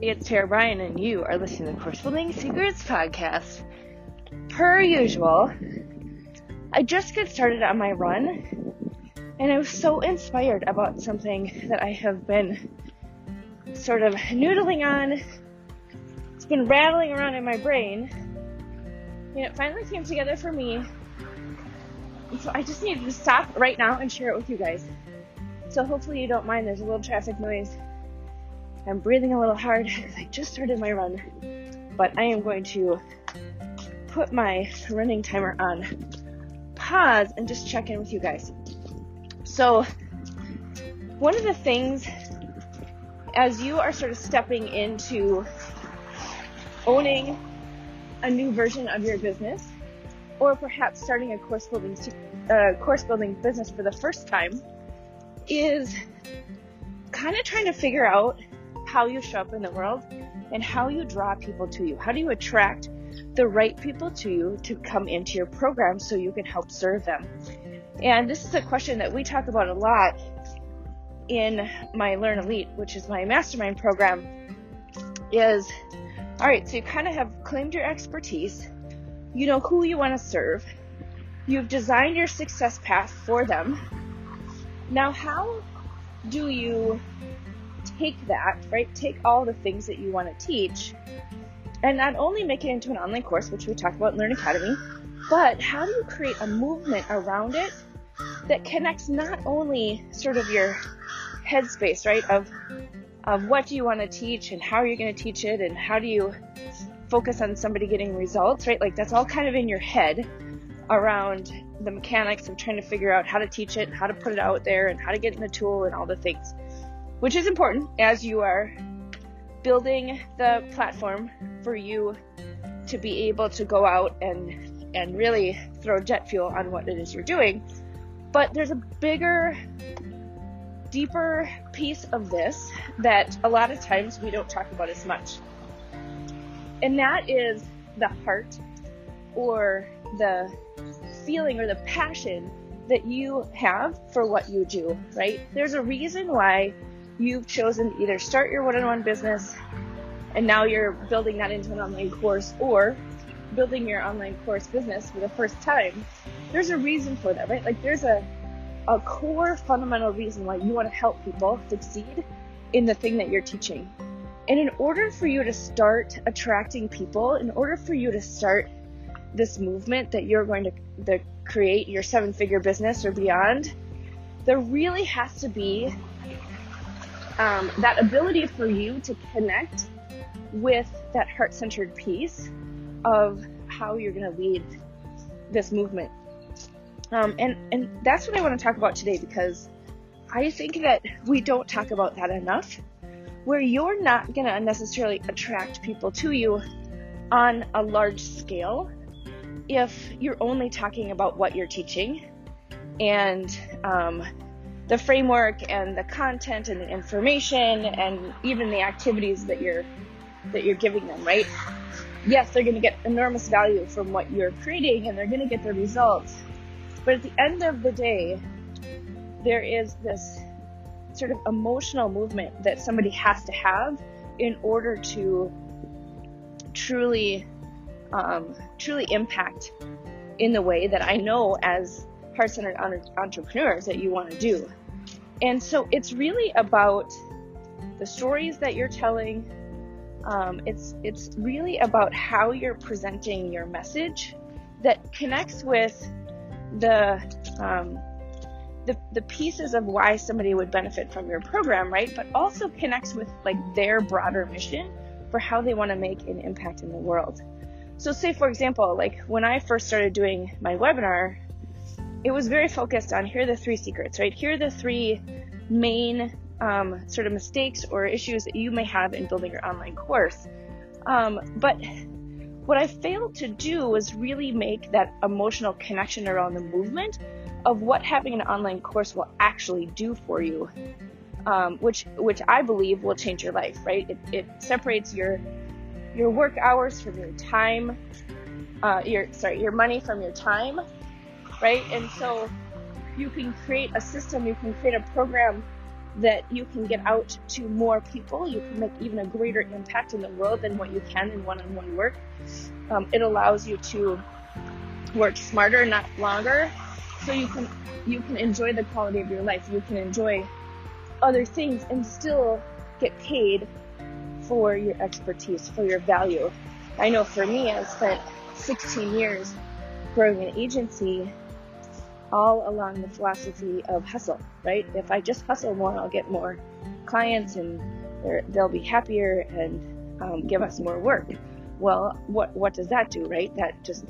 everybody, it's Tara Bryan, and you are listening to the Course Building Secrets Podcast. Per usual, I just got started on my run, and I was so inspired about something that I have been sort of noodling on. It's been rattling around in my brain, and it finally came together for me. And so I just needed to stop right now and share it with you guys. So hopefully you don't mind, there's a little traffic noise. I'm breathing a little hard because I just started my run, but I am going to put my running timer on pause and just check in with you guys. So one of the things as you are sort of stepping into owning a new version of your business, or perhaps starting a course building business for the first time, is kind of trying to figure out how you show up in the world and how you draw people to you. How do you attract the right people to you to come into your program so you can help serve them? And this is a question that we talk about a lot in my Learn Elite, which is my mastermind program, is, all right, so you kind of have claimed your expertise. You know who you want to serve. You've designed your success path for them. Now, how do you take that, right? Take all the things that you want to teach and not only make it into an online course, which we talked about in Learn Academy, but how do you create a movement around it that connects not only sort of your headspace, right, of what do you want to teach and how are you going to teach it and how do you focus on somebody getting results, right? Like that's all kind of in your head around the mechanics of trying to figure out how to teach it and how to put it out there and how to get in the tool and all the things, which is important as you are building the platform for you to be able to go out and really throw jet fuel on what it is you're doing. But there's a bigger, deeper piece of this that a lot of times we don't talk about as much. And that is the heart or the feeling or the passion that you have for what you do, right? There's a reason why you've chosen to either start your one-on-one business and now you're building that into an online course, or building your online course business for the first time. There's a reason for that, right? Like there's a core fundamental reason why you want to help people succeed in the thing that you're teaching. And in order for you to start attracting people, in order for you to start this movement that you're going to create your seven-figure business or beyond, there really has to be that ability for you to connect with that heart-centered piece of how you're going to lead this movement. And that's what I want to talk about today, because I think that we don't talk about that enough, where you're not going to necessarily attract people to you on a large scale if you're only talking about what you're teaching and the framework and the content and the information and even the activities that you're giving them, right? Yes, they're going to get enormous value from what you're creating and they're going to get the results. But at the end of the day, there is this sort of emotional movement that somebody has to have in order to truly impact in the way that I know as heart-centered entrepreneurs that you want to do. And so it's really about the stories that you're telling. It's really about how you're presenting your message that connects with the pieces of why somebody would benefit from your program, right? But also connects with like their broader mission for how they want to make an impact in the world. So say, for example, like when I first started doing my webinar, it was very focused on here are the three secrets, right? Here are the three main sort of mistakes or issues that you may have in building your online course. But what I failed to do was really make that emotional connection around the movement of what having an online course will actually do for you, which I believe will change your life, right? It separates your work hours from your time, your money from your time, right? And so you can create a system, you can create a program that you can get out to more people. You can make even a greater impact in the world than what you can in one-on-one work. It allows you to work smarter, not longer, so you can enjoy the quality of your life. You can enjoy other things and still get paid for your expertise, for your value. I know for me, I spent 16 years growing an agency all along the philosophy of hustle, right? If I just hustle more, I'll get more clients and they'll be happier and give us more work. Well, what does that do, right? That just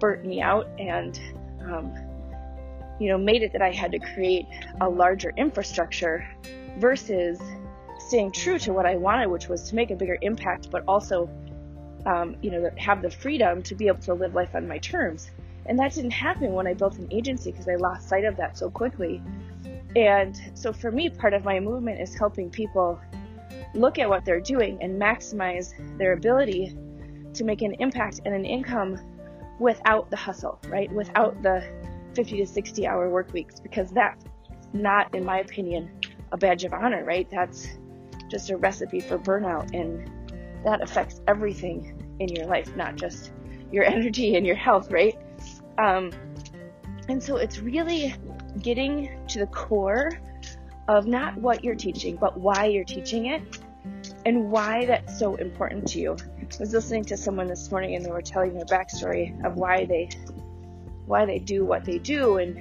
burnt me out and made it that I had to create a larger infrastructure versus staying true to what I wanted, which was to make a bigger impact, but also have the freedom to be able to live life on my terms. And that didn't happen when I built an agency because I lost sight of that so quickly. And so for me, part of my movement is helping people look at what they're doing and maximize their ability to make an impact and an income without the hustle, right? Without the 50 to 60 hour work weeks, because that's not, in my opinion, a badge of honor, right? That's just a recipe for burnout, and that affects everything in your life, not just your energy and your health, right? And so it's really getting to the core of not what you're teaching, but why you're teaching it and why that's so important to you. I was listening to someone this morning and they were telling their backstory of why they do what they do, and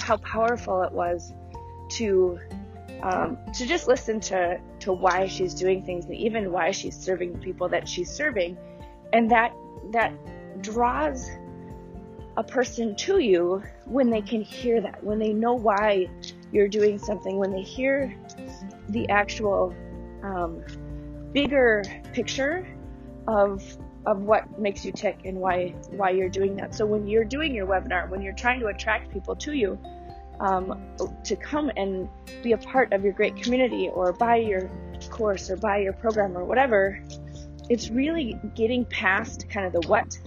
how powerful it was to just listen to why she's doing things and even why she's serving the people that she's serving. And that draws a person to you when they can hear that, when they know why you're doing something, when they hear the actual bigger picture of what makes you tick and why you're doing that. So when you're doing your webinar, when you're trying to attract people to you to come and be a part of your great community or buy your course or buy your program or whatever, it's really getting past kind of the what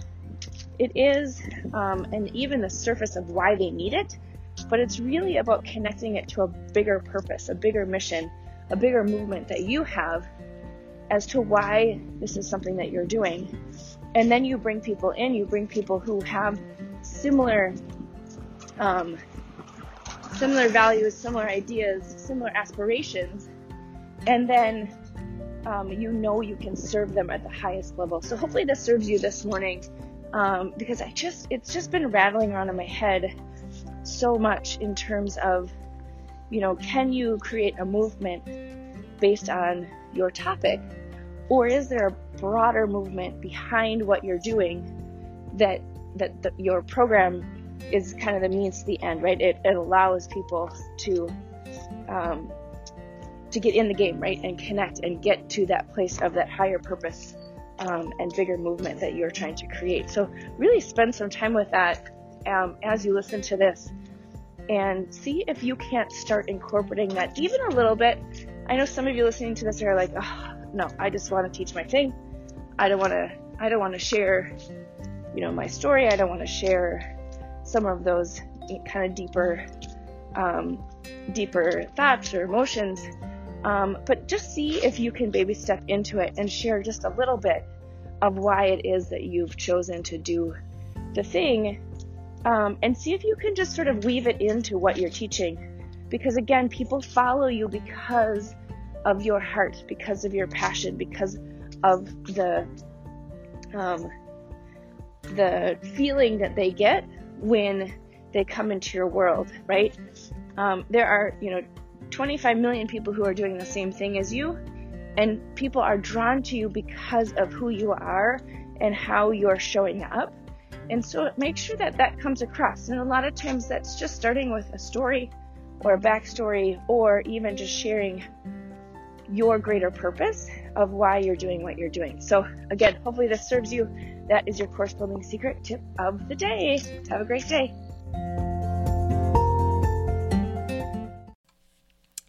it is, and even the surface of why they need it, but it's really about connecting it to a bigger purpose, a bigger mission, a bigger movement that you have as to why this is something that you're doing. And then you bring people in, you bring people who have similar values, similar ideas, similar aspirations, and then you can serve them at the highest level. So hopefully this serves you this morning. Because it's just been rattling around in my head so much in terms of, can you create a movement based on your topic, or is there a broader movement behind what you're doing that your program is kind of the means to the end, right? It allows people to get in the game, right, and connect and get to that place of that higher purpose and bigger movement that you're trying to create. So really spend some time with that as you listen to this, and see if you can't start incorporating that even a little bit. I know some of you listening to this are like, oh, no, I just want to teach my thing. I don't want to share, my story. I don't want to share some of those kind of deeper thoughts or emotions. But just see if you can baby step into it and share just a little bit of why it is that you've chosen to do the thing, and see if you can just sort of weave it into what you're teaching. Because again, people follow you because of your heart, because of your passion, because of the feeling that they get when they come into your world, right? There are, 25 million people who are doing the same thing as you, and people are drawn to you because of who you are and how you're showing up. And so make sure that comes across. And a lot of times that's just starting with a story or a backstory, or even just sharing your greater purpose of why you're doing what you're doing. So again, hopefully this serves you. That is your course building secret tip of the day. Have a great day.